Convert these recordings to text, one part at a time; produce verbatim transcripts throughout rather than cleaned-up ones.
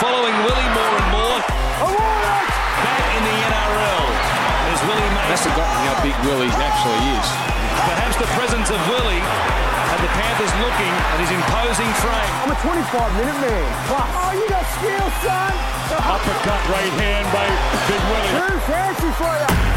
following Willie more and more. Back in the N R L is Willie Mason. That's forgotten how big Willie actually is. Perhaps the presence of Willie and the Panthers looking at his imposing frame. I'm a twenty-five minute man. Oh, you got skill, son. Uppercut right hand by Big Willie. Too fancy for you.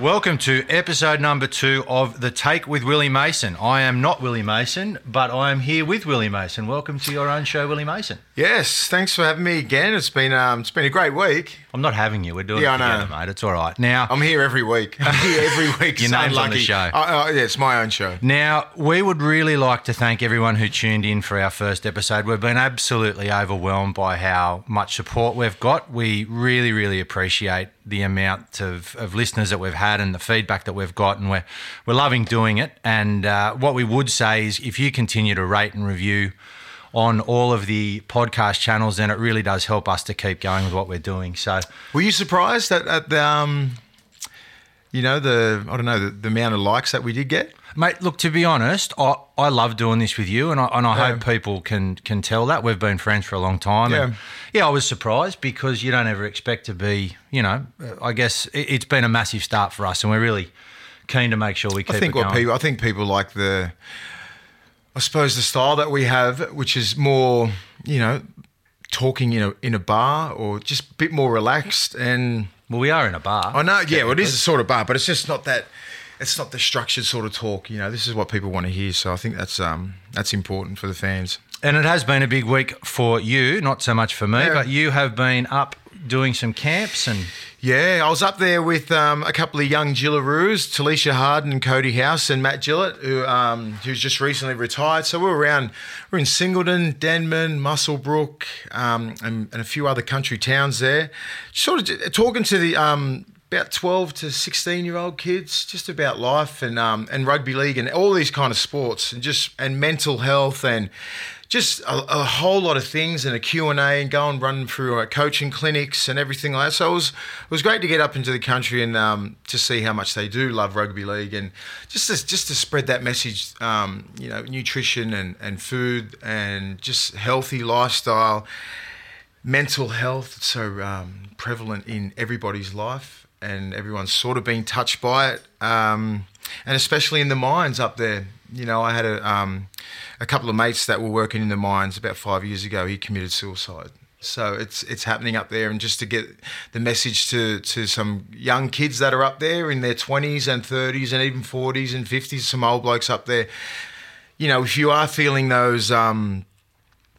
Welcome to episode number two of The Take with Willie Mason. I am not Willie Mason, but I am here with Willie Mason. Welcome to your own show, Willie Mason. Yes, thanks for having me again. It's been um, it's been a great week. I'm not having you. We're doing yeah, it together, I know. Mate. It's all right. Now I'm here every week. I'm here every week. Your so name's unlucky. On the show. I, I, yeah, it's my own show. Now, we would really like to thank everyone who tuned in for our first episode. We've been absolutely overwhelmed by how much support we've got. We really, really appreciate the amount of, of listeners that we've had and the feedback that we've got, and we're, we're loving doing it. And uh, what we would say is if you continue to rate and review on all of the podcast channels, then it really does help us to keep going with what we're doing. So, were you surprised at, at the, um, you know, the, I don't know, the, the amount of likes that we did get? Mate, look, to be honest, I, I love doing this with you, and I, and I yeah. hope people can can tell that. We've been friends for a long time. Yeah. And yeah, I was surprised because you don't ever expect to be, you know, I guess it, it's been a massive start for us, and we're really keen to make sure we keep I think it going. What people, I think people like the, I suppose, the style that we have, which is more, you know, talking in a, in a bar or just a bit more relaxed. And well, we are in a bar. I know, yeah, well, it is a sort of bar, but it's just not that... It's not the structured sort of talk, you know. This is what people want to hear, so I think that's um, that's important for the fans. And it has been a big week for you, not so much for me, yeah. but you have been up doing some camps and... Yeah, I was up there with um, a couple of young Gillaroos, Talisha Harden and Cody House, and Matt Gillett, who um, who's just recently retired. So we were around, we we're in Singleton, Denman, Musselbrook, um, and, and a few other country towns there. Sort of talking to the... Um, about twelve to sixteen-year-old kids, just about life and um, and rugby league and all these kind of sports and just and mental health and just a, a whole lot of things and a Q and A and go and run through coaching clinics and everything like that. So it was, it was great to get up into the country and um, to see how much they do love rugby league and just to, just to spread that message, um, you know, nutrition and, and food and just healthy lifestyle, mental health. It's so um, prevalent in everybody's life. And everyone's sort of been touched by it, um, and especially in the mines up there. You know, I had a um, a couple of mates that were working in the mines about five years ago. He committed suicide, so it's it's happening up there. And just to get the message to to some young kids that are up there in their twenties and thirties and even forties and fifties, some old blokes up there. You know, if you are feeling those. Um,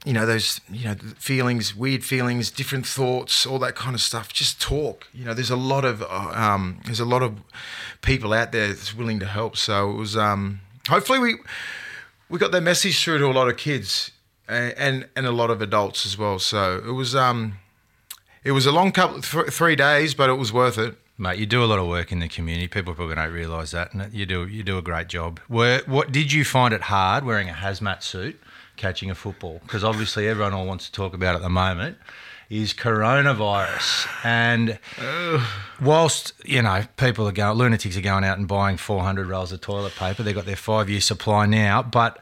You know, those, you know, feelings, weird feelings, different thoughts, all that kind of stuff. Just talk. You know, there's a lot of um, there's a lot of people out there that's willing to help. So it was um, hopefully we we got that message through to a lot of kids and and, and a lot of adults as well. So it was um, it was a long couple th- three days, but it was worth it. Mate, you do a lot of work in the community. People probably don't realise that, and you do you do a great job. Were, what did you find it hard wearing a hazmat suit? Catching a football, because obviously everyone all wants to talk about at the moment is coronavirus. And whilst, you know, people are going, lunatics are going out and buying four hundred rolls of toilet paper, they've got their five-year supply now. But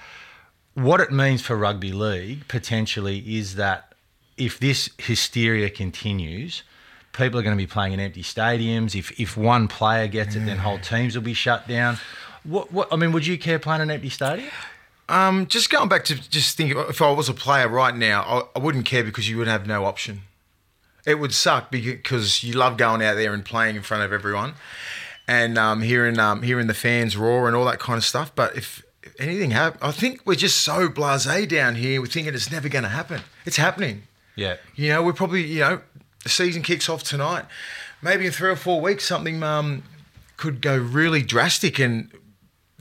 what it means for rugby league potentially is that if this hysteria continues, people are going to be playing in empty stadiums. If if one player gets it, then whole teams will be shut down. What, what I mean, would you care playing in an empty stadium? Um, just going back to just think, if I was a player right now, I, I wouldn't care because you would have no option. It would suck because you love going out there and playing in front of everyone and um, hearing um, hearing the fans roar and all that kind of stuff. But if, if anything happens, I think we're just so blasé down here. We're thinking it's never going to happen. It's happening. Yeah. You know, we're probably, you know, the season kicks off tonight. Maybe in three or four weeks something um, could go really drastic and...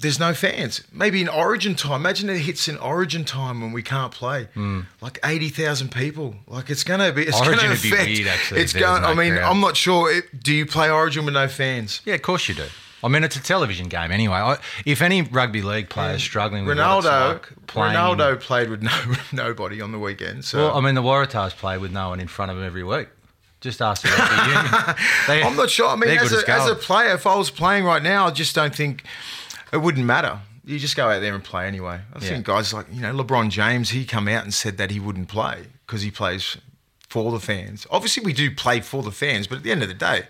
There's no fans. Maybe in origin time. Imagine it hits in origin time when we can't play. Mm. Like eighty thousand people. Like it's going to be. It's origin would be weird, actually. It's going. No I mean, crowd. I'm not sure. It, do you play Origin with no fans? Yeah, of course you do. I mean, it's a television game anyway. I, if any rugby league player is struggling with Ronaldo, what it's like playing... Ronaldo played with no nobody on the weekend. So. Well, I mean, the Waratahs play with no one in front of them every week. Just ask the union. They, I'm not sure. I mean, as a, as a player, if I was playing right now, I just don't think. It wouldn't matter. you just go out there and play anyway. I've yeah. seen guys like, you know, LeBron James, he come out and said that he wouldn't play because he plays for the fans. Obviously, we do play for the fans, but at the end of the day,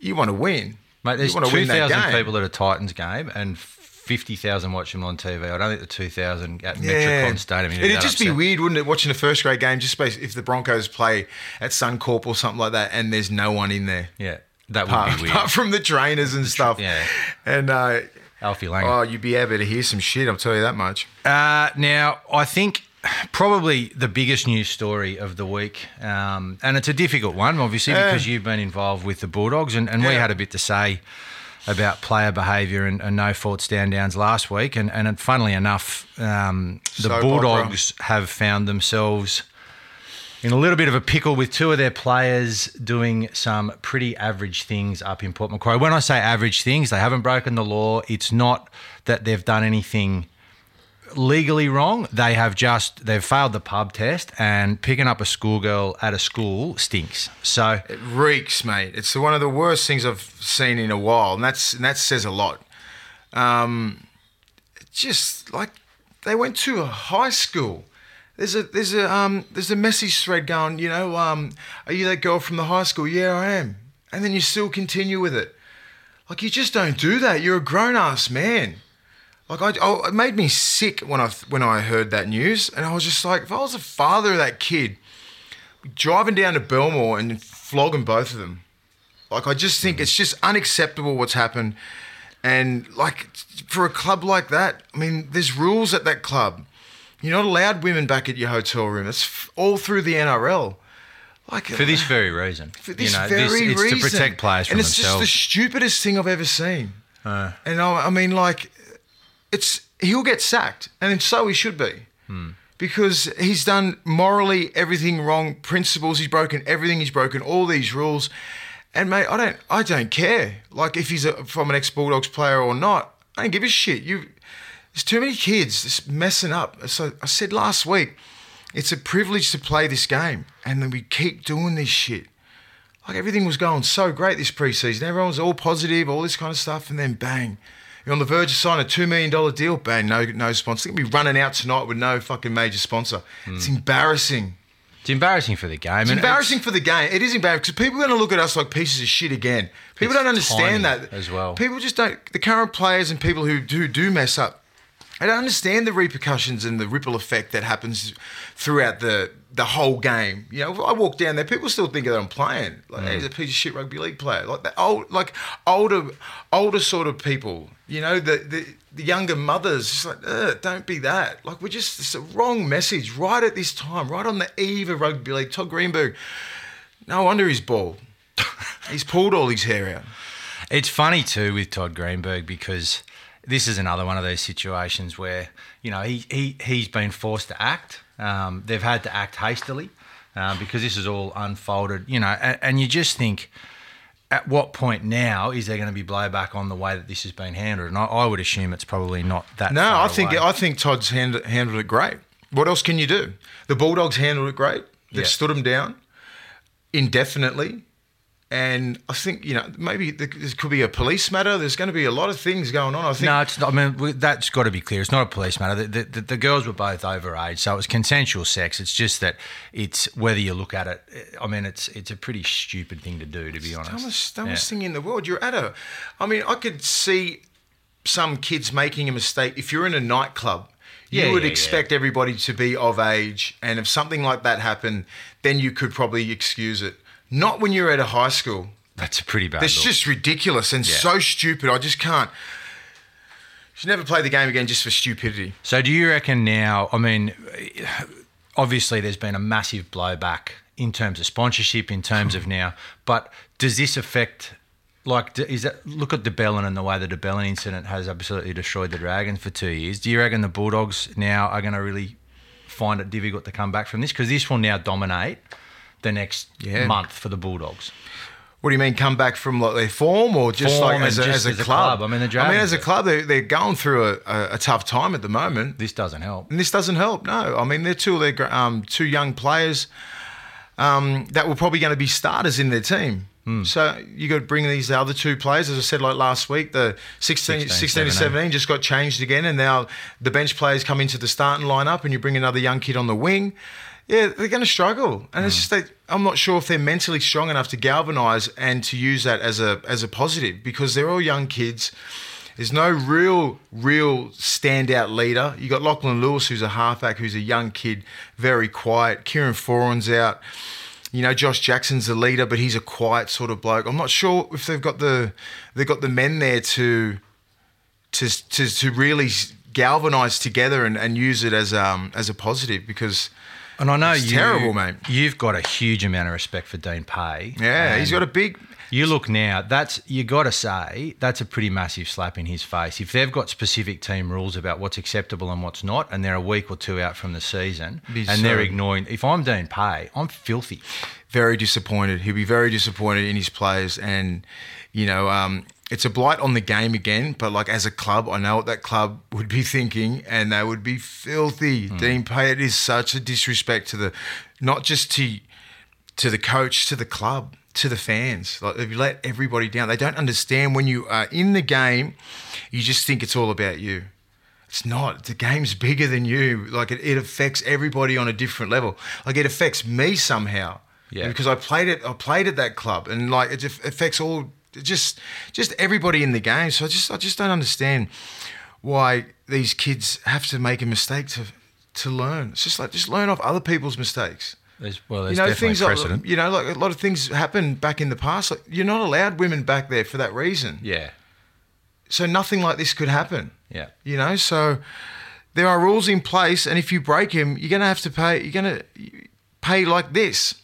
you want to win. Mate, there's two thousand people at a Titans game and fifty thousand watch them on T V. I don't think the two thousand at yeah. Metricon Stadium. It'd just upset. Be weird, wouldn't it, watching a first-grade game, just if the Broncos play at Suncorp or something like that and there's no one in there. Yeah, that would apart, be weird. Apart from the trainers and the stuff. Tra- yeah. And uh, Alfie Langer. Oh, you'd be able to hear some shit, I'll tell you that much. Uh, now, I think... Probably the biggest news story of the week, um, and it's a difficult one, obviously, yeah. because you've been involved with the Bulldogs, and, and yeah. we had a bit to say about player behaviour and, and no-fault stand-downs last week, and, and funnily enough, um, the so Bulldogs bad, have found themselves in a little bit of a pickle with two of their players doing some pretty average things up in Port Macquarie. When I say average things, they haven't broken the law. It's not that they've done anything legally wrong. They have just they've failed the pub test, and picking up a schoolgirl at a school stinks. So it reeks, mate. It's one of the worst things I've seen in a while, and that's and that says a lot. Um, just like they went to a high school. There's a there's a um there's a message thread going. You know, um, are you that girl from the high school? Yeah, I am. And then you still continue with it. Like, you just don't do that. You're a grown ass man. Like, I, I, it made me sick when I when I heard that news, and I was just like, if I was the father of that kid, driving down to Belmore and flogging both of them, like, I just think it's just unacceptable what's happened. And, like, for a club like that, I mean, there's rules at that club. You're not allowed women back at your hotel room. It's f- all through the N R L. Like, for this very reason. For this you know, very this, it's reason. It's to protect players from themselves. And it's themselves. Just the stupidest thing I've ever seen. Uh. And, I, I mean, like... It's he'll get sacked, and so he should be, hmm. because he's done morally everything wrong. Principles he's broken, everything he's broken, all these rules. And mate, I don't, I don't care. Like, if he's a, from an ex-Bulldogs player or not, I don't give a shit. You, there's too many kids just messing up. So I said last week, it's a privilege to play this game, and then we keep doing this shit. Like, everything was going so great this preseason. Everyone was all positive, all this kind of stuff, and then bang. You're on the verge of signing a two million dollars deal. Bang, no no sponsor. They're going to be running out tonight with no fucking major sponsor. Mm. It's embarrassing. It's embarrassing for the game. It's embarrassing it's, for the game. It is embarrassing because people are going to look at us like pieces of shit again. People don't understand that. As well. People just don't. The current players and people who do, do mess up, I don't understand the repercussions and the ripple effect that happens throughout the, the whole game. You know, I walk down there, people still think that I'm playing. Like, mm. hey, he's a piece of shit rugby league player. Like the old, like older, older sort of people. You know, the the, the younger mothers. Just like, ugh, don't be that. Like, we're just it's a wrong message right at this time, right on the eve of rugby league. Todd Greenberg. No wonder he's bald. He's pulled all his hair out. It's funny too with Todd Greenberg because. This is another one of those situations where, you know, he, he, he's been forced to act. Um, they've had to act hastily um, because this is all unfolded, you know, and, and you just think at what point now is there going to be blowback on the way that this has been handled? And I, I would assume it's probably not that No, far I think away. I think Todd's hand, handled it great. What else can you do? The Bulldogs handled it great. They've yeah. stood him down indefinitely. And I think, you know, maybe this could be a police matter. There's going to be a lot of things going on, I think. No, it's not. I mean, that's got to be clear. It's not a police matter. The, the, the girls were both overage, so it was consensual sex. It's just that it's whether you look at it. I mean, it's it's a pretty stupid thing to do, to be honest. It's the dumbest, dumbest yeah. thing in the world. You're at a – I mean, I could see some kids making a mistake. If you're in a nightclub, you yeah, would yeah, expect yeah. everybody to be of age, and if something like that happened, then you could probably excuse it. Not when you're at a high school. That's a pretty bad. That's look. Just ridiculous and yeah. so stupid. I just can't. You should never play the game again just for stupidity. So do you reckon now, I mean, obviously there's been a massive blowback in terms of sponsorship, in terms of now, but does this affect, like, is that, look at DeBellin and the way the DeBellin incident has absolutely destroyed the Dragons for two years. Do you reckon the Bulldogs now are going to really find it difficult to come back from this? Because this will now dominate the next yeah. month for the Bulldogs. What do you mean, come back from like their form or just form like as, a, just as, a, as club? a club? I mean, the Dragons I mean, as a club, they're, they're going through a, a, a tough time at the moment. This doesn't help. And this doesn't help, no. I mean, they're two, they're, um, two young players um, that were probably going to be starters in their team. Mm. So you got to bring these other two players. As I said, like last week, the sixteen, sixteen, sixteen to seventeen just got changed again, and now the bench players come into the starting lineup, and you bring another young kid on the wing. Yeah, they're going to struggle, and mm. it's just that I'm not sure if they're mentally strong enough to galvanise and to use that as a as a positive, because they're all young kids. There's no real, real standout leader. You got Lachlan Lewis, who's a halfback, who's a young kid, very quiet. Kieran Foran's out. You know, Josh Jackson's the leader, but he's a quiet sort of bloke. I'm not sure if they've got the they've got the men there to to to, to really galvanise together and, and use it as um as a positive, because. And I know it's you, terrible, mate. You've got a huge amount of respect for Dean Pay. Yeah, he's got a big. You look now. That's you got to say that's a pretty massive slap in his face. If they've got specific team rules about what's acceptable and what's not, and they're a week or two out from the season, and so, they're ignoring. If I'm Dean Pay, I'm filthy. Very disappointed. He'll be very disappointed in his players, and you know. Um, It's a blight on the game again, but like as a club, I know what that club would be thinking, and they would be filthy. Mm. Dean Pay, it is such a disrespect to the, not just to, to the coach, to the club, to the fans. Like they've let everybody down. They don't understand when you are in the game, you just think it's all about you. It's not. The game's bigger than you. Like it, it affects everybody on a different level. Like it affects me somehow, yeah, because I played it. I played at that club, and like it affects all. Just, just everybody in the game. So I just, I just don't understand why these kids have to make a mistake to, to learn. It's just like, just learn off other people's mistakes. There's, well, there's you know, definitely precedent. Like, you know, like a lot of things happened back in the past. Like you're not allowed women back there for that reason. Yeah. So nothing like this could happen. Yeah. You know, so there are rules in place, and if you break them, you're going to have to pay. You're going to pay like this.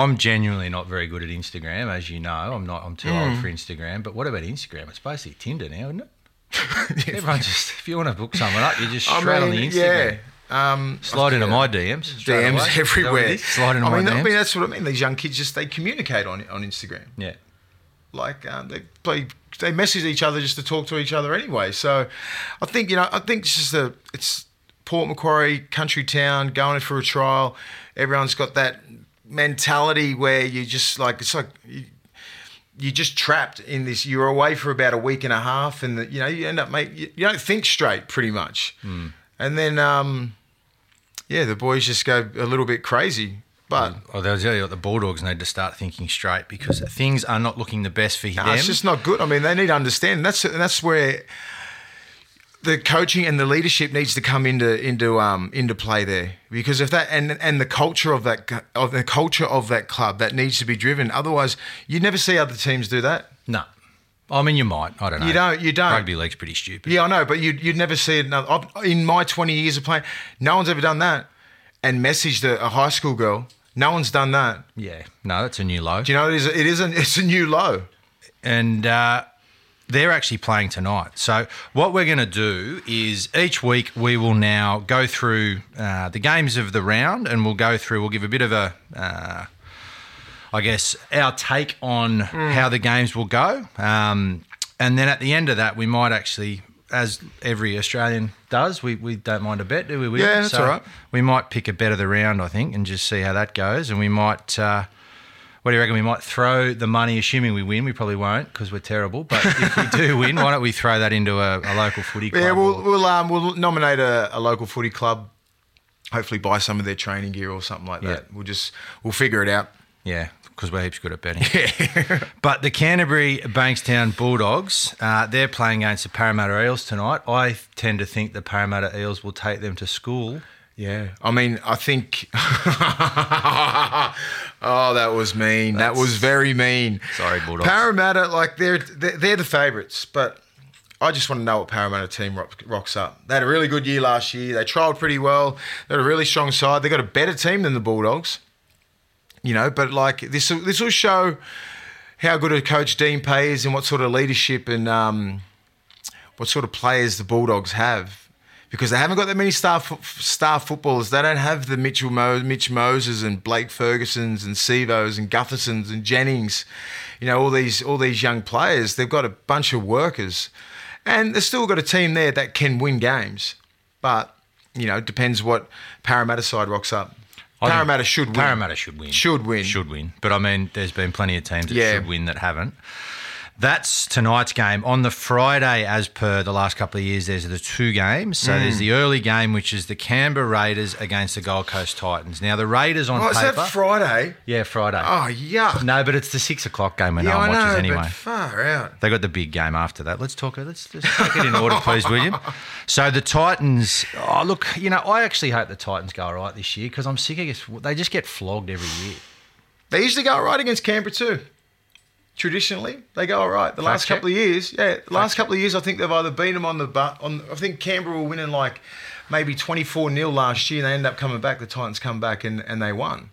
I'm genuinely not very good at Instagram, as you know. I'm not. I'm too mm. old for Instagram. But what about Instagram? It's basically Tinder now, isn't it? Everyone just, if you want to book someone up, you just I straight mean, on the Instagram. Yeah. Um, slide into my D Ms. D Ms everywhere. Slide into I mean, my that, D Ms. I mean, that's what I mean. These young kids just, they communicate on on Instagram. Yeah. Like um, they play, they message each other just to talk to each other anyway. So I think, you know, I think it's just a, it's Port Macquarie, country town, going for a trial. Everyone's got that mentality where you just like, it's like you, you're just trapped in this, you're away for about a week and a half, and the, you know, you end up mate you, you don't think straight pretty much. Mm. And then um yeah the boys just go a little bit crazy. But oh, they'll tell you what, the Bulldogs need to start thinking straight, because things are not looking the best for nah, them. It's just not good. I mean, they need to understand that's and that's where the coaching and the leadership needs to come into into um into play there, because if that and and the culture of that of the culture of that club that needs to be driven. Otherwise, you never see other teams do that. No, I mean you might. I don't know. You don't. You don't. Rugby league's pretty stupid. Yeah, I know, but you you'd never see it. Another, I've, in my twenty years of playing, no one's ever done that and messaged a, a high school girl. No one's done that. Yeah, no, that's a new low. Do you know it is? It isn't. It's a new low, and. uh They're actually playing tonight. So what we're going to do is each week we will now go through uh, the games of the round, and we'll go through, we'll give a bit of a, uh, I guess, our take on mm. how the games will go. Um, and then at the end of that, we might actually, as every Australian does, we, we don't mind a bet, do we? we yeah, that's so all right. We might pick a bet of the round, I think, and just see how that goes. And we might... Uh, What do you reckon? We might throw the money, assuming we win. We probably won't, because we're terrible. But if we do win, why don't we throw that into a, a local footy club? Yeah, we'll or... we'll, um, we'll nominate a, a local footy club. Hopefully, buy some of their training gear or something like yeah. that. We'll just we'll figure it out. Yeah, because we're heaps good at betting. Yeah. But the Canterbury-Bankstown Bulldogs, uh, they're playing against the Parramatta Eels tonight. I tend to think the Parramatta Eels will take them to school. Yeah, I mean, I think. Oh, that was mean. That's... That was very mean. Sorry, Bulldogs. Parramatta, like they're they're, they're the favourites, but I just want to know what Parramatta team rock, rocks up. They had a really good year last year. They trialled pretty well. They're a really strong side. They got a better team than the Bulldogs, you know. But like this, this will show how good a coach Dean Pay is, and what sort of leadership and um, what sort of players the Bulldogs have. Because they haven't got that many star fo- star footballers. They don't have the Mitchell Mo- Mitch Moses and Blake Fergusons and Sevos and Guthersons and Jennings, you know, all these all these young players. They've got a bunch of workers, and they've still got a team there that can win games. But you know, it depends what Parramatta side rocks up. I Parramatta should win. Parramatta should win. Should win. Should win. But, I mean, there's been plenty of teams that yeah. should win that haven't. That's tonight's game. On the Friday, as per the last couple of years, there's the two games. So mm. there's the early game, which is the Canberra Raiders against the Gold Coast Titans. Now, the Raiders on oh, paper... Oh, is that Friday? Yeah, Friday. Oh, yuck. No, but it's the six o'clock game when yeah, no one I watches know, anyway. But far out. They got the big game after that. Let's talk... Let's just take it in order, please, William. So the Titans... Oh, look, you know, I actually hope the Titans go all right this year because I'm sick of... They just get flogged every year. They usually go all right against Canberra too. Traditionally, they go all right. The Fact last check. couple of years, yeah, the last Fact couple of years, I think they've either beaten them on the butt. On, I think Canberra were winning like maybe twenty-four nil last year, and they end up coming back. The Titans come back and, and they won.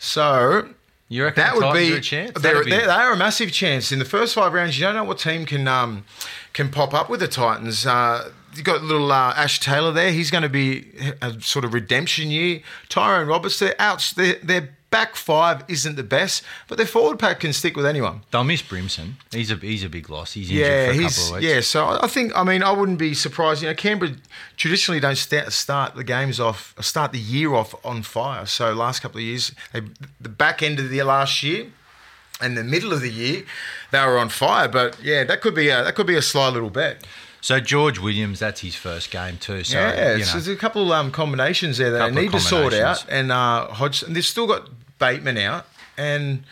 So you reckon that the would be, are a chance? They're, be... They're, they are a massive chance in the first five rounds. You don't know what team can um, can pop up with the Titans. Uh, You've got little uh, Ash Taylor there. He's going to be a sort of redemption year. Tyrone Roberts, they're out. They're, they're back five isn't the best, but their forward pack can stick with anyone. They'll miss Brimson. He's a he's a big loss. He's injured yeah, for a couple of weeks. Yeah, so I think, I mean, I wouldn't be surprised. You know, Canberra traditionally don't start, start the games off, start the year off on fire. So last couple of years, they, the back end of the last year and the middle of the year, they were on fire. But yeah, that could be a, that could be a sly little bet. So George Williams, that's his first game too. So, yeah, you know, so there's a couple um, combinations there that they need to sort out. And uh, Hodgson, they've still got Bateman out, and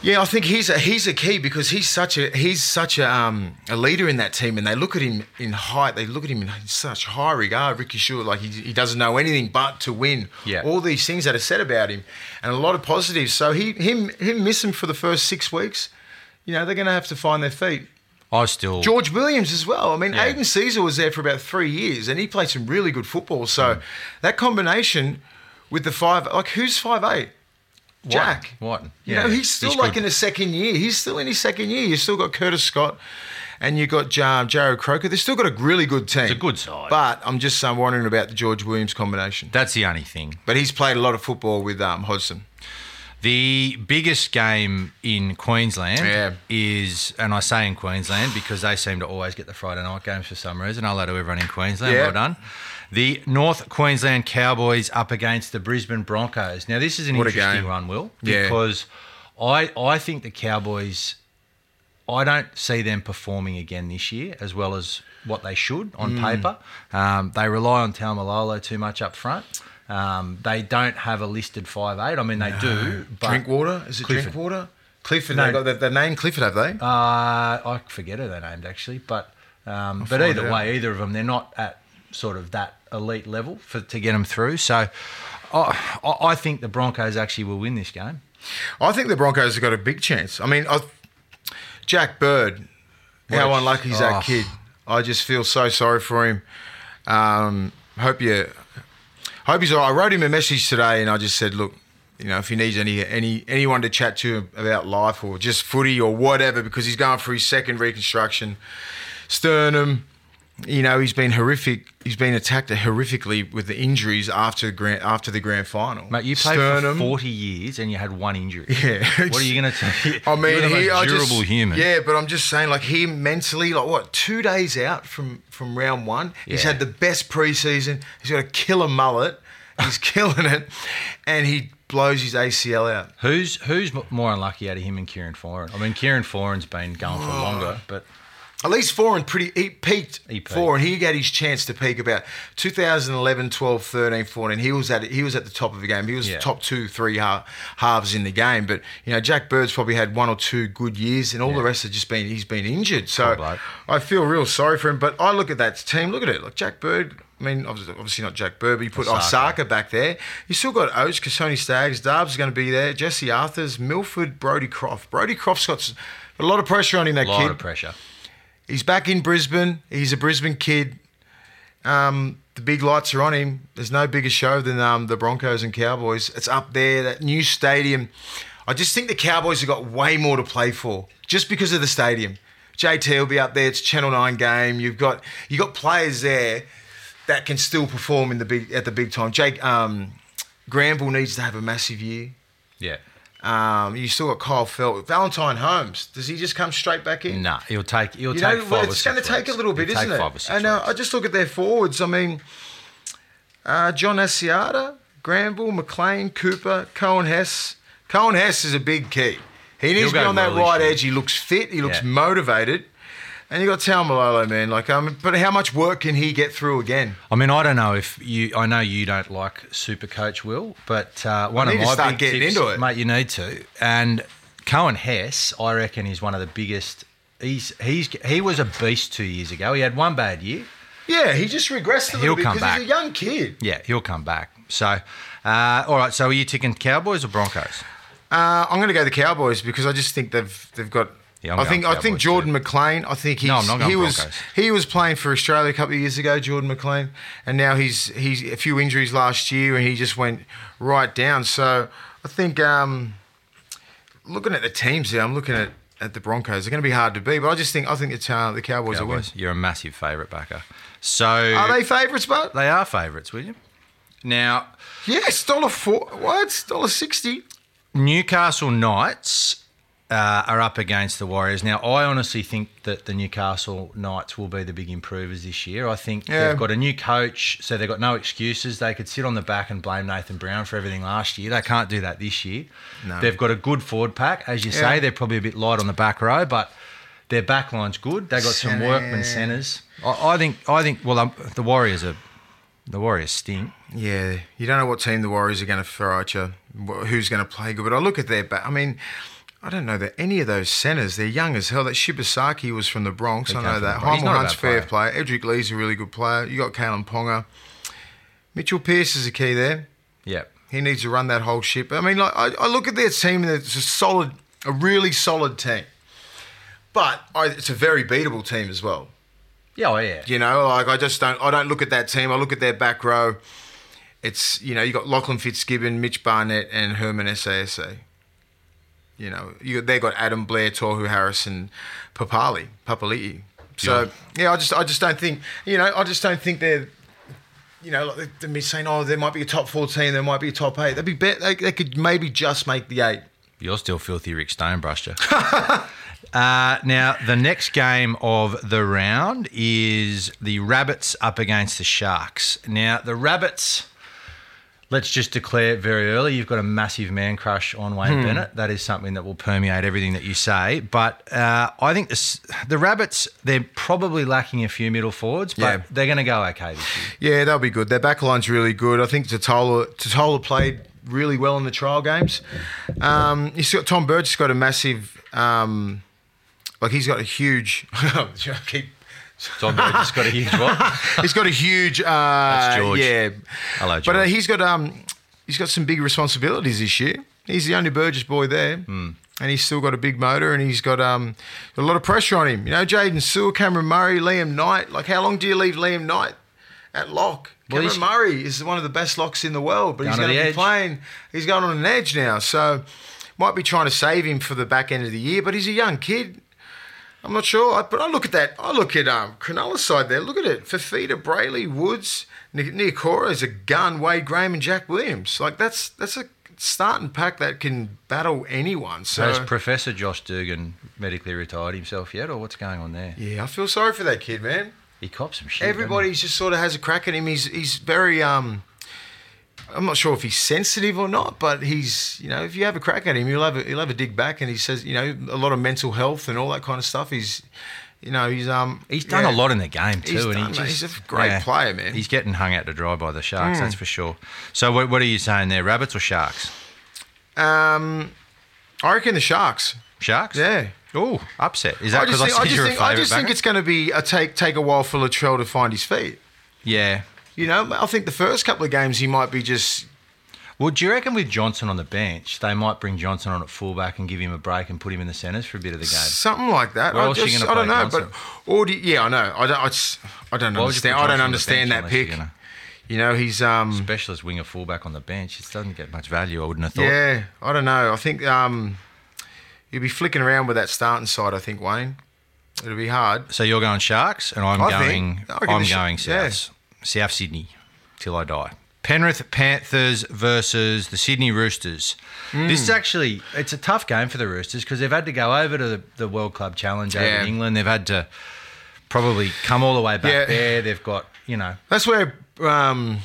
yeah, I think he's a he's a key because he's such a he's such a, um, a leader in that team, and they look at him in height, they look at him in such high regard. Ricky Shua, like he, he doesn't know anything but to win. Yeah. All these things that are said about him, and a lot of positives. So he him him miss him for the first six weeks. You know they're going to have to find their feet. I still... George Williams as well. I mean, yeah. Aiden Caesar was there for about three years and he played some really good football. So mm. that combination with the five... Like, who's five eight? Jack. Whiten. You yeah. know, he's still he's like good. in his second year. He's still in his second year. You've still got Curtis Scott and you've got Jar- Jared Croker. They've still got a really good team. It's a good side. But I'm just um, wondering about the George Williams combination. That's the only thing. But he's played a lot of football with um, Hodgson. The biggest game in Queensland yeah. is, and I say in Queensland because they seem to always get the Friday night games for some reason. I'll let everyone in Queensland. Yeah. Well done. The North Queensland Cowboys up against the Brisbane Broncos. Now, this is an what interesting one, Will, because yeah. I, I think the Cowboys, I don't see them performing again this year as well as what they should on mm. paper. Um, they rely on Tal Maulolo too much up front. Um, they don't have a listed five eight. I mean, they no. do. But Drinkwater? Is it Clifford. Drinkwater? Clifford. No. They got the, the name Clifford, have they? Uh, I forget who they named, actually. But um, but either way, either of them, they're not at sort of that elite level for to get them through. So I, I think the Broncos actually will win this game. I think the Broncos have got a big chance. I mean, I, Jack Bird, Which, how unlucky is oh. that kid? I just feel so sorry for him. Um, hope you... Hope he's all right. I wrote him a message today and I just said, look, you know, if he needs any any anyone to chat to about life or just footy or whatever, because he's going through his second reconstruction, sternum, you know, he's been horrific. He's been attacked horrifically with the injuries after grand, after the grand final. Mate, you played sternum. for forty years and you had one injury. Yeah. What are you going to say? I mean, You're the he, most durable I just, human. Yeah, but I'm just saying, like, he mentally, like, what, two days out from, from round one, yeah. he's had the best preseason. He's got a killer mullet. He's killing it, and he blows his A C L out. Who's who's more unlucky out of him and Kieran Foran? I mean, Kieran Foran's been going for longer, but. At least Foran pretty he peaked, he peaked. Foran, he got his chance to peak about two thousand eleven, twelve, thirteen, fourteen. He was at he was at the top of the game. He was yeah. the top two, three ha- halves in the game. But you know, Jack Bird's probably had one or two good years, and all yeah. the rest have just been he's been injured. So cool, I feel real sorry for him. But I look at that team. Look at it. Like Jack Bird. I mean, obviously not Jack Bird, but you put Osaka back there. You still got Oates, Cassoni Staggs, Darb's going to be there, Jesse Arthurs, Milford, Brodie Croft. Brodie Croft's got a lot of pressure on him. That a lot kid. of pressure. He's back in Brisbane. He's a Brisbane kid. Um, the big lights are on him. There's no bigger show than um, the Broncos and Cowboys. It's up there, that new stadium. I just think the Cowboys have got way more to play for just because of the stadium. J T will be up there. It's Channel nine game. You've got you got players there that can still perform in the big at the big time. Jake um, Granville needs to have a massive year. Yeah. Um, you still got Kyle Felt, Valentine Holmes. Does he just come straight back in? No, nah, he'll take. He'll you take know, five. It's going to take a little bit, he'll isn't it? And uh, I just look at their forwards. I mean, uh, John Asiata, Granville, McLean, Cooper, Cohen Hess. Cohen Hess is a big key. He needs He'll to be on that right edge. He looks fit. He looks yeah. motivated. And you got Tal Maulolo, man. Like, um, but how much work can he get through again? I mean, I don't know if you. I know you don't like Supercoach, Will, but uh, one of my big getting tips, into it. mate. You need to. And Cohen Hess, I reckon, is one of the biggest. He's he's he was a beast two years ago. He had one bad year. Yeah, he just regressed a little he'll bit because he's a young kid. Yeah, he'll come back. So, uh, all right. So, are you ticking Cowboys or Broncos? Uh, I'm going to go the Cowboys because I just think they've they've got. Yeah, I think I think Jordan too. McLean. I think he's, no, I'm not going he was Broncos. he was playing for Australia a couple of years ago, Jordan McLean, and now he's he's a few injuries last year and he just went right down. So I think um, looking at the teams there, I'm looking at, at the Broncos. They're going to be hard to beat, but I just think I think it's uh, the Cowboys, Cowboys are worse. You're a massive favourite backer. So are they favourites, bud? They are favourites, William. Now, yes, dollar four. What? Dollar sixty. Newcastle Knights. Uh, are up against the Warriors. Now, I honestly think that the Newcastle Knights will be the big improvers this year. I think yeah. they've got a new coach, so they've got no excuses. They could sit on the back and blame Nathan Brown for everything last year. They can't do that this year. No. They've got a good forward pack. As you yeah. say, they're probably a bit light on the back row, but their back line's good. They've got Center. some workmen centres. I, I think, I think. well, um, the Warriors are... The Warriors stink. Yeah. You don't know what team the Warriors are going to throw at you, who's going to play good. But I look at their back. I mean... I don't know that any of those centres, they're young as hell. That Shibasaki was from the Bronx. He I know that. Heimel Hunt's fair player. Edric Lee's a really good player. You got Kalen Ponga. Mitchell Pearce is a key there. Yep. He needs to run that whole ship. I mean, like I, I look at their team and it's a solid, a really solid team. But I, it's a very beatable team as well. Yeah, oh, yeah. You know, like I just don't, I don't look at that team. I look at their back row. It's, you know, you got Lachlan Fitzgibbon, Mitch Barnett and Herman S A S A. You know, you, they got Adam Blair, Tohu Harris, and Papali, Papali'i. So yeah. yeah, I just, I just don't think, you know, I just don't think they're, you know, like they're me saying, oh, there might be a top fourteen, there might be a top eight. They'd be bet, they, they could maybe just make the eight. You're still filthy, Rick Stone brushed you. uh, now the next game of the round is the Rabbits up against the Sharks. Now the Rabbits. Let's just declare it very early. You've got a massive man crush on Wayne hmm. Bennett. That is something that will permeate everything that you say. But uh, I think this, the Rabbits, they're probably lacking a few middle forwards, but yeah. they're going to go okay this year. Yeah, they'll be good. Their back line's really good. I think Totola, Totola played really well in the trial games. Um, he's got, Tom Burgess has got a massive, um, like he's got a huge, I keep Tom Burgess got a huge what? He's got a huge. Uh, That's George. Yeah. Hello, George. But uh, he's got um, he's got some big responsibilities this year. He's the only Burgess boy there, mm. and he's still got a big motor, and he's got um, a lot of pressure on him. You know, Jaden Sewell, Cameron Murray, Liam Knight. Like, how long do you leave Liam Knight at lock? Well, Cameron Murray is one of the best locks in the world, but he's going to be playing. He's going on an edge now, so might be trying to save him for the back end of the year. But he's a young kid. I'm not sure, but I look at that. I look at um, Cronulla's side there. Look at it. Fifita, Brayley, Woods, Niokora is a gun, Wade Graham and Jack Williams. Like, that's that's a starting pack that can battle anyone. So has Professor Josh Dugan medically retired himself yet, or what's going on there? Yeah, I feel sorry for that kid, man. He cops some shit. Everybody just sort of has a crack at him. He's, he's very... Um, I'm not sure if he's sensitive or not, but he's, you know, if you have a crack at him, he'll have a, he'll have a dig back, and he says, you know, a lot of mental health and all that kind of stuff. He's, you know, he's um he's done yeah, a lot in the game too, he's and done, he just, he's a great yeah, player, man. He's getting hung out to dry by the Sharks, mm. that's for sure. So what, what are you saying there, Rabbits or Sharks? Um, I reckon the Sharks. Sharks? Yeah. Oh, upset. Is that because I, I said you're a favourite? I just backer? think it's going to be a take take a while for Latrell to find his feet. Yeah. You know, I think the first couple of games he might be just... Well, do you reckon with Johnson on the bench, they might bring Johnson on at fullback and give him a break and put him in the centres for a bit of the game? Something like that. Where I, else just, you I don't know. Johnson? But or do, Yeah, I know. I don't, I just, I don't understand, I don't understand that pick. Gonna, you know, he's... Um, specialist winger fullback on the bench. It doesn't get much value, I wouldn't have thought. Yeah, I don't know. I think um, you'll be flicking around with that starting side, I think, Wayne. It'll be hard. So you're going Sharks and I'm I going think, I'm going sh- Souths. Yeah. South Sydney, till I die. Penrith Panthers versus the Sydney Roosters. Mm. This is actually, it's a tough game for the Roosters because they've had to go over to the, the World Club Challenge over yeah. in England. They've had to probably come all the way back yeah. there. They've got, you know. That's where um,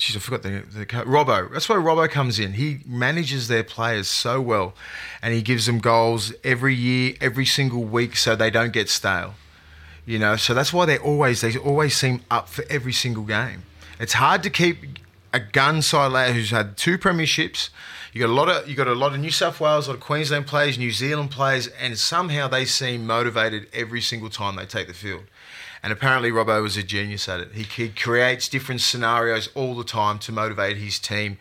Jeez, I forgot the, the Robbo. That's why Robbo comes in. He manages their players so well, and he gives them goals every year, every single week, so they don't get stale. You know, so that's why they always they always seem up for every single game. It's hard to keep a gun side lad who's had two premierships. You got a lot of you got a lot of New South Wales, a lot of Queensland players, New Zealand players, and somehow they seem motivated every single time they take the field. And apparently Robbo was a genius at it. He, he creates different scenarios all the time to motivate his team,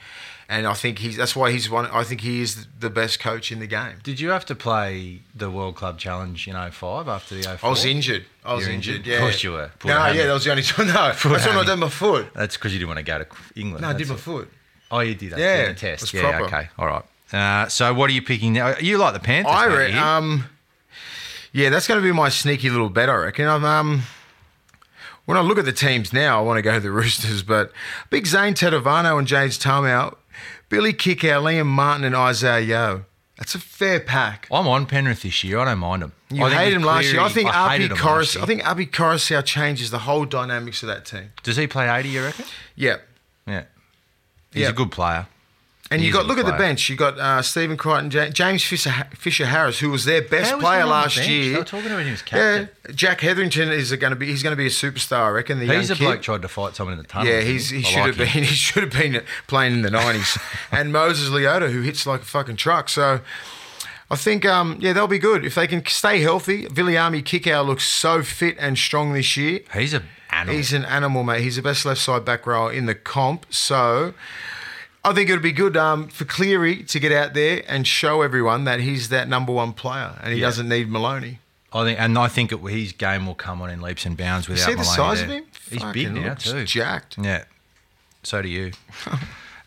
and I think he's that's why he's one. I think he is the best coach in the game. Did you have to play the World Club Challenge in oh five after the oh four? I was injured. I was injured. injured. Yeah, of course you were. Poor no, yeah, that was the only time. No, that's when I did my foot. That's because you didn't want to go to England. No, I did my it. foot. Oh, you did that. Yeah, did the test. It was yeah, proper. Okay, all right. Uh, so what are you picking now? You like the Panthers? I reckon. Um, yeah, that's going to be my sneaky little bet. I reckon. I'm. Um, When I look at the teams now, I want to go to the Roosters, but Big Zane Tadovano and James Tamau, Billy Kickow, Liam Martin and Isaiah Yeo. That's a fair pack. I'm on Penrith this year. I don't mind them. You I hated him last year. I think Abi Coruscant, I think Abi Coruscant changes the whole dynamics of that team. Does he play eighty, you reckon? Yeah. Yeah. He's yeah. a good player. And he you got look player. at the bench. You got uh, Stephen Crichton, James Fisher, Fisher Harris, who was their best player last year. They were talking to him when he was captain. Yeah, Jack Hetherington is going to be. He's going to be a superstar, I reckon. The he's young a kid. bloke tried to fight someone in the tunnel. Yeah, he's, he I should like have him. been. He should have been playing in the nineties. And Moses Leota, who hits like a fucking truck. So I think, um, yeah, they'll be good if they can stay healthy. Viliami Kickow looks so fit and strong this year. He's a animal. He's an animal, mate. He's the best left side back rower in the comp. So. I think it would be good um, for Cleary to get out there and show everyone that he's that number one player and he yeah. doesn't need Maloney. I think, and I think it, his game will come on in leaps and bounds without Maloney. You see the Maloney size there. of him? He's Fucking big now too. Jacked. Yeah. So do you.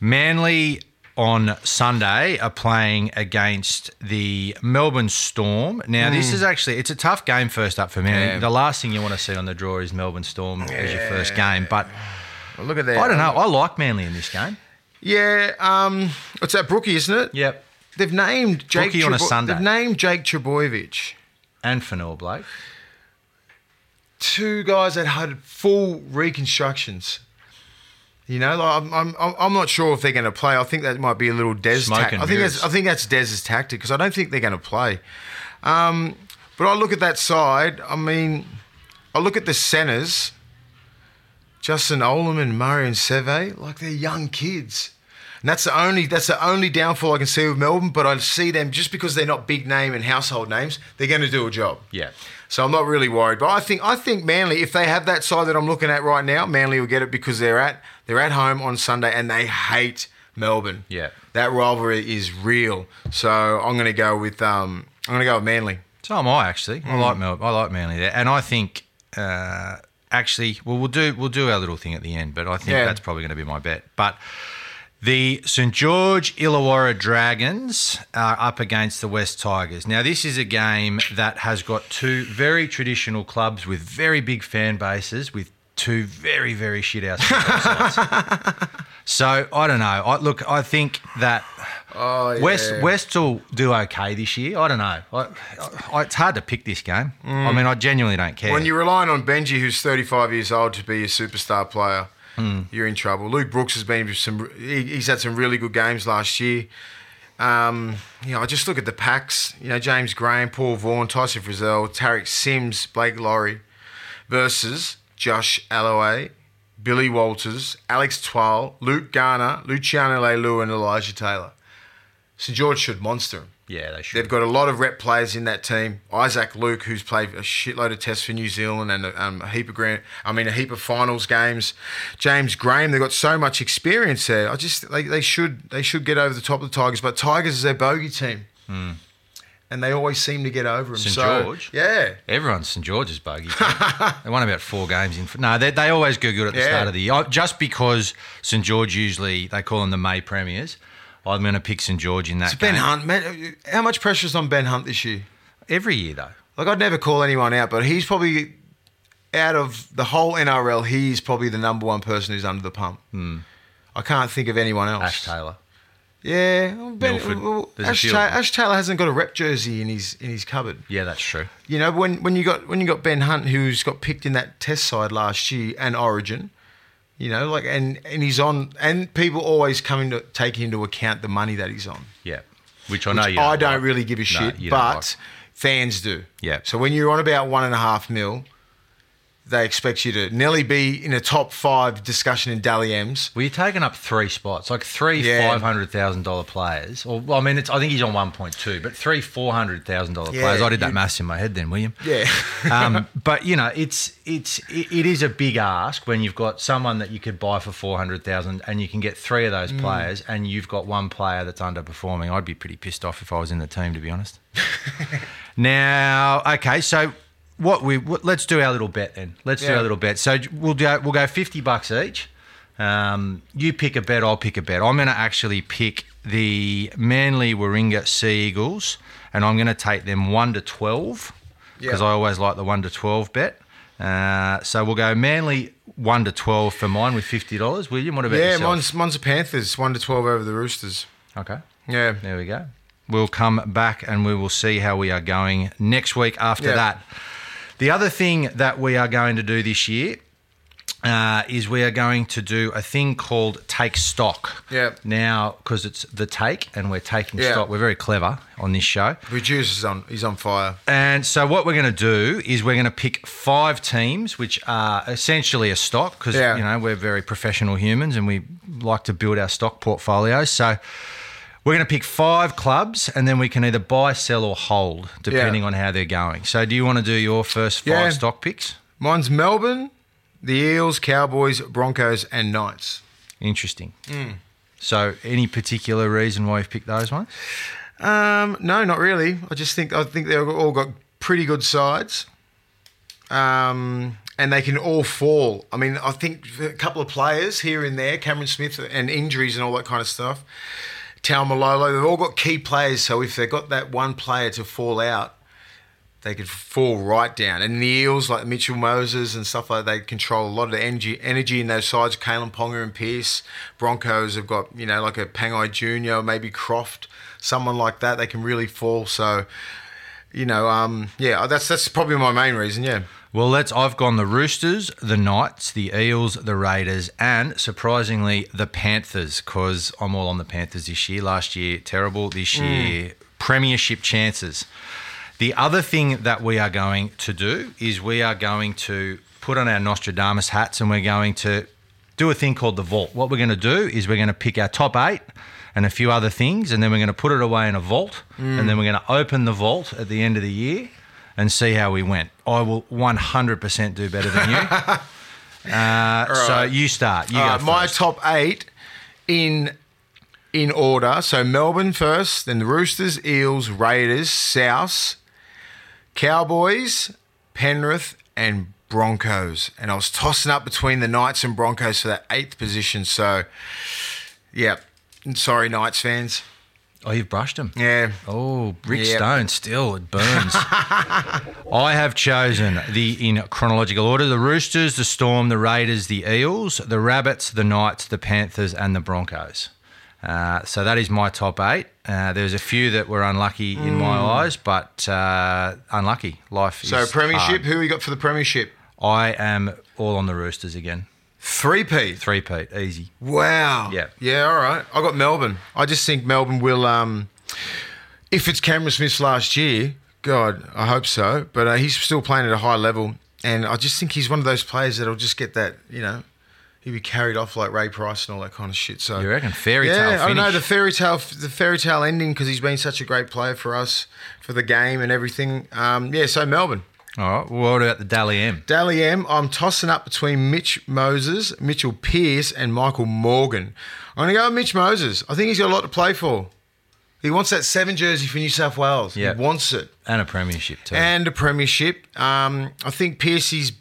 Manly on Sunday are playing against the Melbourne Storm. Now mm. this is actually it's a tough game first up for Manly. Yeah. The last thing you want to see on the draw is Melbourne Storm yeah. as your first game. But well, look at that. I don't know. I like Manly in this game. Yeah, um, it's that Brookie, isn't it? Yep. They've named Jake Trebo- on a Sunday. They've named Jake Trbojevic. And Fanua Blake. Two guys that had full reconstructions. You know, like I'm, I'm, I'm not sure if they're going to play. I think that might be a little Des. Tac- I think that's, I think that's Des's tactic because I don't think they're going to play. Um, but I look at that side. I mean, I look at the centres. Justin Olerman, Murray and Seve, like they're young kids. And that's the only that's the only downfall I can see with Melbourne, but I see them just because they're not big name and household names, they're going to do a job. Yeah. So I'm not really worried. But I think I think Manly, if they have that side that I'm looking at right now, Manly will get it because they're at they're at home on Sunday and they hate Melbourne. Yeah. That rivalry is real. So I'm going to go with um I'm going to go with Manly. So am I actually. Mm. I like Melbourne. I like Manly there, and I think. Uh, Actually, well, we'll do we'll do our little thing at the end, but I think yeah. that's probably going to be my bet. But the St George Illawarra Dragons are up against the West Tigers. Now, this is a game that has got two very traditional clubs with very big fan bases with two very, very shit-house sides. So, I don't know. I, look, I think that oh, yeah. West West will do okay this year. I don't know. I, I, it's hard to pick this game. Mm. I mean, I genuinely don't care. When you're relying on Benji, who's thirty-five years old, to be a superstar player, mm. you're in trouble. Luke Brooks has been some. He, he's had some really good games last year. Um, you know, I just look at the packs. You know, James Graham, Paul Vaughan, Tyson Frizzell, Tarek Sims, Blake Laurie versus Josh Alloway, Billy Walters, Alex Twal, Luke Garner, Luciano Leilua and Elijah Taylor. St George should monster him. Yeah, they should. They've got a lot of rep players in that team. Isaac Luke, who's played a shitload of tests for New Zealand and a, um, a heap of grand, I mean a heap of finals games. James Graham, they've got so much experience there. I just they, they should they should get over the top of the Tigers, but Tigers is their bogey team. Mm. And they always seem to get over them. St so, George? Yeah. Everyone's St George's bogey. They won about four games in. No, they, they always go good at the yeah. start of the year. Just because St George usually, they call them the May Premiers, I'm going to pick St George in that it's game. Ben Hunt, man, how much pressure is on Ben Hunt this year? Every year, though. Like, I'd never call anyone out, but he's probably, out of the whole N R L, he's probably the number one person who's under the pump. Mm. I can't think of anyone else. Ash Taylor. Yeah, ben, well, Ash, Ta- Ash Taylor hasn't got a rep jersey in his in his cupboard. Yeah, that's true. You know, when, when you got when you got Ben Hunt, who's got picked in that Test side last year and Origin, You know, like, and, and he's on, and people always come into take into account the money that he's on. Yeah, which I know which you. Don't I like. Don't really give a shit, no, but like. Fans do. Yeah. So when you're on about one and a half mil, they expect you to nearly be in a top five discussion in Dally M's. Well, you're taking up three spots, like three yeah. five hundred thousand dollars players. Or well, I mean, it's I think he's on one point two, but three four hundred thousand dollars yeah, players. I did that you, maths in my head then, William. Yeah. um, but, you know, it's it's it, it is a big ask when you've got someone that you could buy for four hundred thousand dollars and you can get three of those mm. players and you've got one player that's underperforming. I'd be pretty pissed off if I was in the team, to be honest. Now, okay, so... What we what, let's do our little bet then. Let's yeah. do our little bet. So we'll do we'll go fifty bucks each. Um, you pick a bet. I'll pick a bet. I'm going to actually pick the Manly Warringah Sea Eagles, and I'm going to take them one to twelve because yeah. I always like the one to twelve bet. Uh, so we'll go Manly one to twelve for mine with fifty dollars. William, what about yeah, yourself? Yeah, mine's mine's the Panthers one to twelve over the Roosters. Okay. Yeah. There we go. We'll come back and we will see how we are going next week after yeah. that. The other thing that we are going to do this year uh, is we are going to do a thing called Take Stock. Yeah. Now, because it's the take and we're taking yeah. stock. We're very clever on this show. Producer's on, he's on fire. And so what we're going to do is we're going to pick five teams, which are essentially a stock because, yeah. you know, we're very professional humans and we like to build our stock portfolios. So... We're going to pick five clubs and then we can either buy, sell or hold depending yeah. on how they're going. So do you want to do your first five yeah. stock picks? Mine's Melbourne, the Eels, Cowboys, Broncos and Knights. Interesting. Mm. So any particular reason why you've picked those ones? Um, no, not really. I just think I think they've all got pretty good sides um, and they can all fall. I mean, I think a couple of players here and there, Cameron Smith and injuries and all that kind of stuff. Tal Maulolo, they've all got key players, so if they've got that one player to fall out, they could fall right down. And the Eels, like Mitchell Moses and stuff like that, they control a lot of the energy, energy in those sides. Kalen Ponga and Pearce. Broncos have got, you know, like a Pangai Junior, maybe Croft, someone like that. They can really fall. So, you know, um, yeah, that's that's probably my main reason, yeah. Well, let's. I've gone the Roosters, the Knights, the Eels, the Raiders, and surprisingly, the Panthers, because I'm all on the Panthers this year. Last year, terrible. This year, mm. premiership chances. The other thing that we are going to do is we are going to put on our Nostradamus hats and we're going to do a thing called the vault. What we're going to do is we're going to pick our top eight and a few other things, and then we're going to put it away in a vault, mm. and then we're going to open the vault at the end of the year and see how we went. I will one hundred percent do better than you. uh, right. So you start. You uh, go first. My top eight in in order. So Melbourne first, then the Roosters, Eels, Raiders, Souths, Cowboys, Penrith and Broncos. And I was tossing up between the Knights and Broncos for that eighth position. So, yeah, sorry, Knights fans. Oh, you've brushed him. Yeah. Oh, Rick yeah. Stone still. It burns. I have chosen the, in chronological order, the Roosters, the Storm, the Raiders, the Eels, the Rabbits, the Knights, the Panthers and the Broncos. Uh, so that is my top eight. Uh, there's a few that were unlucky in mm. my eyes, but uh, unlucky. Life so is So premiership, hard. Who we got for the premiership? I am all on the Roosters again. Three-peat? Three-peat, easy. Wow. Yeah. Yeah, all right. I got Melbourne. I just think Melbourne will, um, if it's Cameron Smith's last year, God, I hope so, but uh, he's still playing at a high level, and I just think he's one of those players that will just get that, you know, he'll be carried off like Ray Price and all that kind of shit. So you reckon fairy yeah, tale finish? Yeah, I know, the fairy tale, the fairy tale ending because he's been such a great player for us, for the game and everything. Um, yeah, so Melbourne. All right, well, what about the Dally M? Dally M, I'm tossing up between Mitch Moses, Mitchell Pearce and Michael Morgan. I'm going to go with Mitch Moses. I think he's got a lot to play for. He wants that seven jersey for New South Wales. Yep. He wants it. And a premiership too. And a premiership. Um, I think Pearce's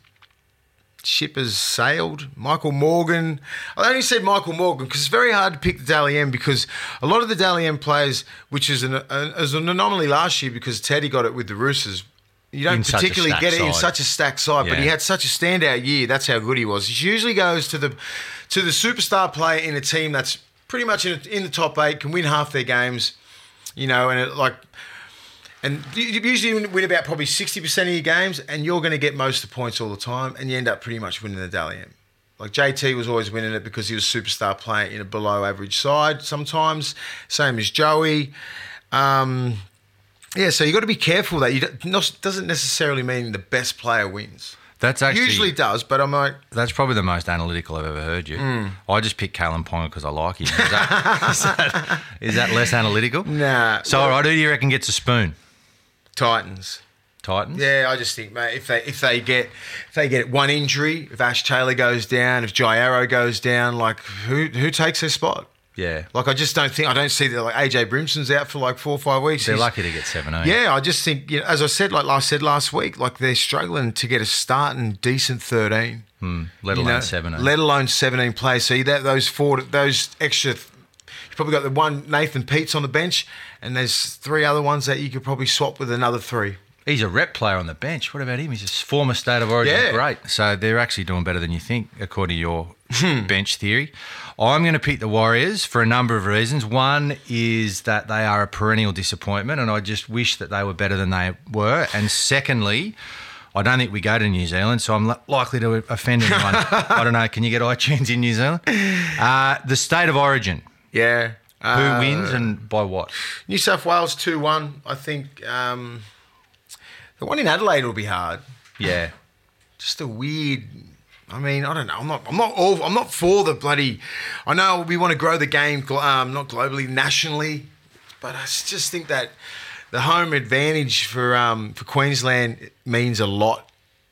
ship has sailed. Michael Morgan. I only said Michael Morgan because it's very hard to pick the Dally M because a lot of the Dally M players, which is an, an, is an anomaly last year because Teddy got it with the Roosters, you don't particularly get it in such a stacked side, yeah. but he had such a standout year. That's how good he was. He usually goes to the to the superstar player in a team that's pretty much in, in the top eight, can win half their games, you know, and it, like, and you usually win about probably sixty percent of your games, and you're going to get most of the points all the time, and you end up pretty much winning the Dally M. Like J T was always winning it because he was a superstar playing in a below average side sometimes, same as Joey. Um, yeah, so you got to be careful that you not, doesn't necessarily mean the best player wins. That's actually usually does, but I'm like that's probably the most analytical I've ever heard you. Mm. I just picked Kalen Ponga because I like him. Is that, is, that, is that less analytical? Nah. So, well, all right, who do you reckon gets a spoon? Titans. Titans. Yeah, I just think, mate, if they if they get if they get one injury, if Ash Taylor goes down, if Jairo goes down, like who who takes their spot? Yeah. Like I just don't think I don't see that. Like A J Brimson's out for like four or five weeks. They're He's, lucky to get seven. Aren't yeah, you? I just think, you know, as I said, like I said last week, like they're struggling to get a start in decent thirteen. Mm, let alone know, seven. Let alone seventeen players. So that those four, those extra. You probably got the one Nathan Peets on the bench, and there's three other ones that you could probably swap with another three. He's a rep player on the bench. What about him? He's a former State of Origin. Yeah. Great. So they're actually doing better than you think, according to your bench theory. I'm going to pick the Warriors for a number of reasons. One is that they are a perennial disappointment, and I just wish that they were better than they were. And secondly, I don't think we go to New Zealand, so I'm li- likely to offend anyone. I don't know. Can you get iTunes in New Zealand? Uh, the State of Origin. Yeah. Uh, Who wins and by what? New South Wales two one. I think... Um The one in Adelaide will be hard. Yeah, just a weird. I mean, I don't know. I'm not. I'm not all. I'm not for the bloody. I know we want to grow the game, um, not globally, nationally, but I just think that the home advantage for um, for Queensland means a lot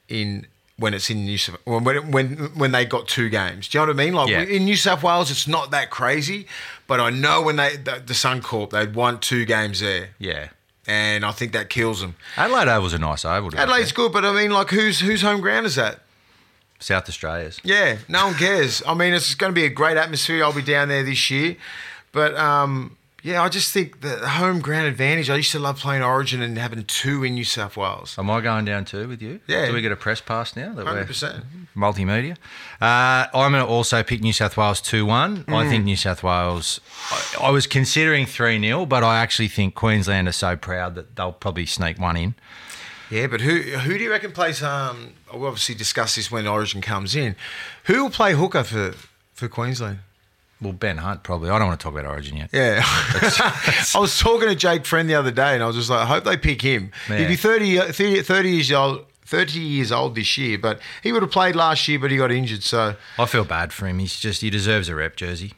in when it's in New South. When it, when when they got two games, do you know what I mean? Like yeah. in New South Wales, it's not that crazy, but I know when they the, the Suncorp, they'd won two games there. Yeah. And I think that kills them. Adelaide Oval's a nice oval. Adelaide's good, but I mean, like, whose whose home ground is that? South Australia's. Yeah, no one cares. I mean, it's going to be a great atmosphere. I'll be down there this year, but um, yeah, I just think the home ground advantage. I used to love playing Origin and having two in New South Wales. Am I going down too with you? Yeah. Do we get a press pass now? That one hundred percent. We're multimedia. Uh, I'm going to also pick New South Wales two one. Mm. I think New South Wales. I, I was considering three nil, but I actually think Queensland are so proud that they'll probably sneak one in. Yeah, but who who do you reckon plays? Um, we'll obviously discuss this when Origin comes in. Who will play hooker for for Queensland? Well, Ben Hunt probably. I don't want to talk about Origin yet. Yeah. I was talking to Jake Friend the other day and I was just like, I hope they pick him. Yeah. He'd be thirty, thirty, thirty, years old, thirty years old this year, but he would have played last year but he got injured. So I feel bad for him. He's just He deserves a rep jersey.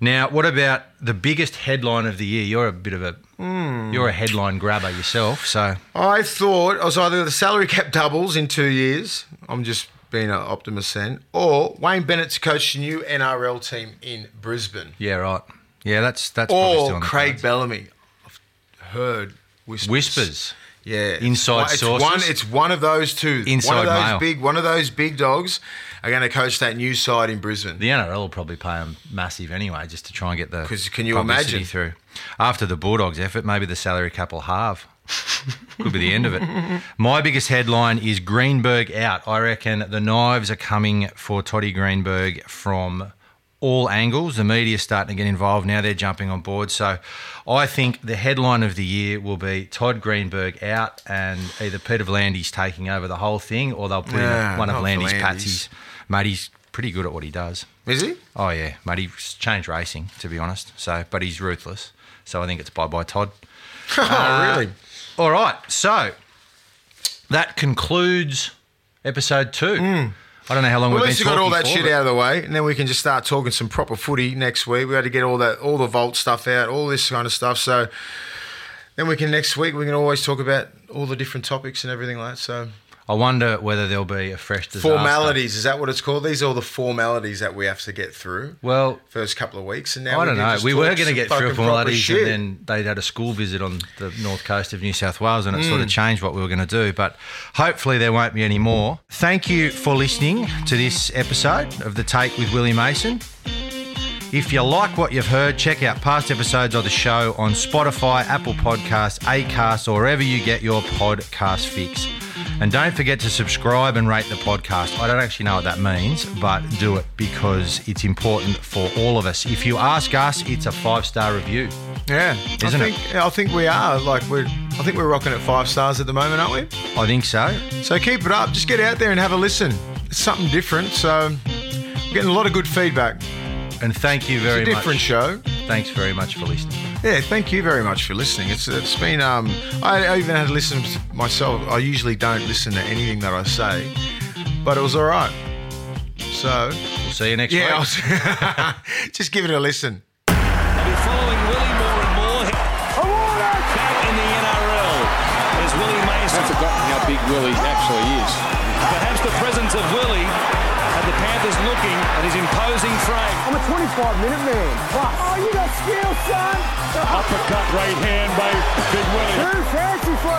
Now, what about the biggest headline of the year? You're a bit of a mm. you're a headline grabber yourself. So I thought it was either the salary cap doubles in two years. I'm just... being an optimist then, or Wayne Bennett's coached a new N R L team in Brisbane. Yeah, right. Yeah, that's that's. Or still on the Craig cards. Bellamy. I've heard whispers. Whispers. Yeah, inside well, it's sources. One, it's one of those two. Inside one of those mail. Big. One of those big dogs are going to coach that new side in Brisbane. The N R L will probably pay them massive anyway, just to try and get the. Because can you imagine through after the Bulldogs' effort, maybe the salary cap will halve. Could be the end of it. My biggest headline is Greenberg out. I reckon the knives are coming for Toddy Greenberg from all angles. The media's starting to get involved now. They're jumping on board. So I think the headline of the year will be Todd Greenberg out and either Peter V'landys taking over the whole thing or they'll put nah, in one of V'landys' patsies. Mate, he's pretty good at what he does. Is he? Oh, yeah. Mate, he's changed racing, to be honest. So, but he's ruthless. So I think it's bye-bye, Todd. Oh, uh, really? All right, so that concludes episode two. Mm. I don't know how long well, we've been talking for. At least we got all that shit it. out of the way, and then we can just start talking some proper footy next week. We had to get all that, all the vault stuff out, all this kind of stuff. So then we can next week we can always talk about all the different topics and everything like that. So I wonder whether there'll be a fresh disaster. Formalities, is that what it's called? These are all the formalities that we have to get through. Well, first couple of weeks, and now I don't we know. We were going to get through formalities, and then they had a school visit on the north coast of New South Wales, and it mm. sort of changed what we were going to do. But hopefully, there won't be any more. Thank you for listening to this episode of The Take with Willie Mason. If you like what you've heard, check out past episodes of the show on Spotify, Apple Podcasts, Acast, or wherever you get your podcast fix. And don't forget to subscribe and rate the podcast. I don't actually know what that means, but do it because it's important for all of us. If you ask us, it's a five-star review. Yeah. Isn't I think, it? I think we are. Like we're, I think we're rocking at five stars at the moment, aren't we? I think so. So keep it up. Just get out there and have a listen. It's something different. So Getting a lot of good feedback. And thank you very much. It's a different much. show. Thanks very much for listening. Yeah, thank you very much for listening. It's It's been... Um, I, I even had to listen to myself. I usually don't listen to anything that I say, but it was all right. So... We'll see you next yeah, week. Yeah, just give it a listen. I'll be following Willie more and more. Award! Back in the N R L is Willie Mason. I've forgotten how big Willie actually is. Perhaps the presence of Willie... The Panthers looking at his imposing frame. I'm a twenty-five minute man. Plus. Oh, you got skill, son. Uppercut right hand by Big Willie. Too fancy for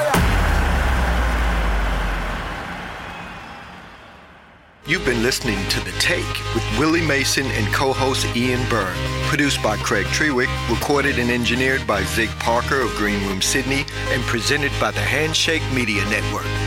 you. You've been listening to The Take with Willie Mason and co-host Ian Byrne. Produced by Craig Trewick, recorded and engineered by Zig Parker of Green Room Sydney, and presented by the Handshake Media Network.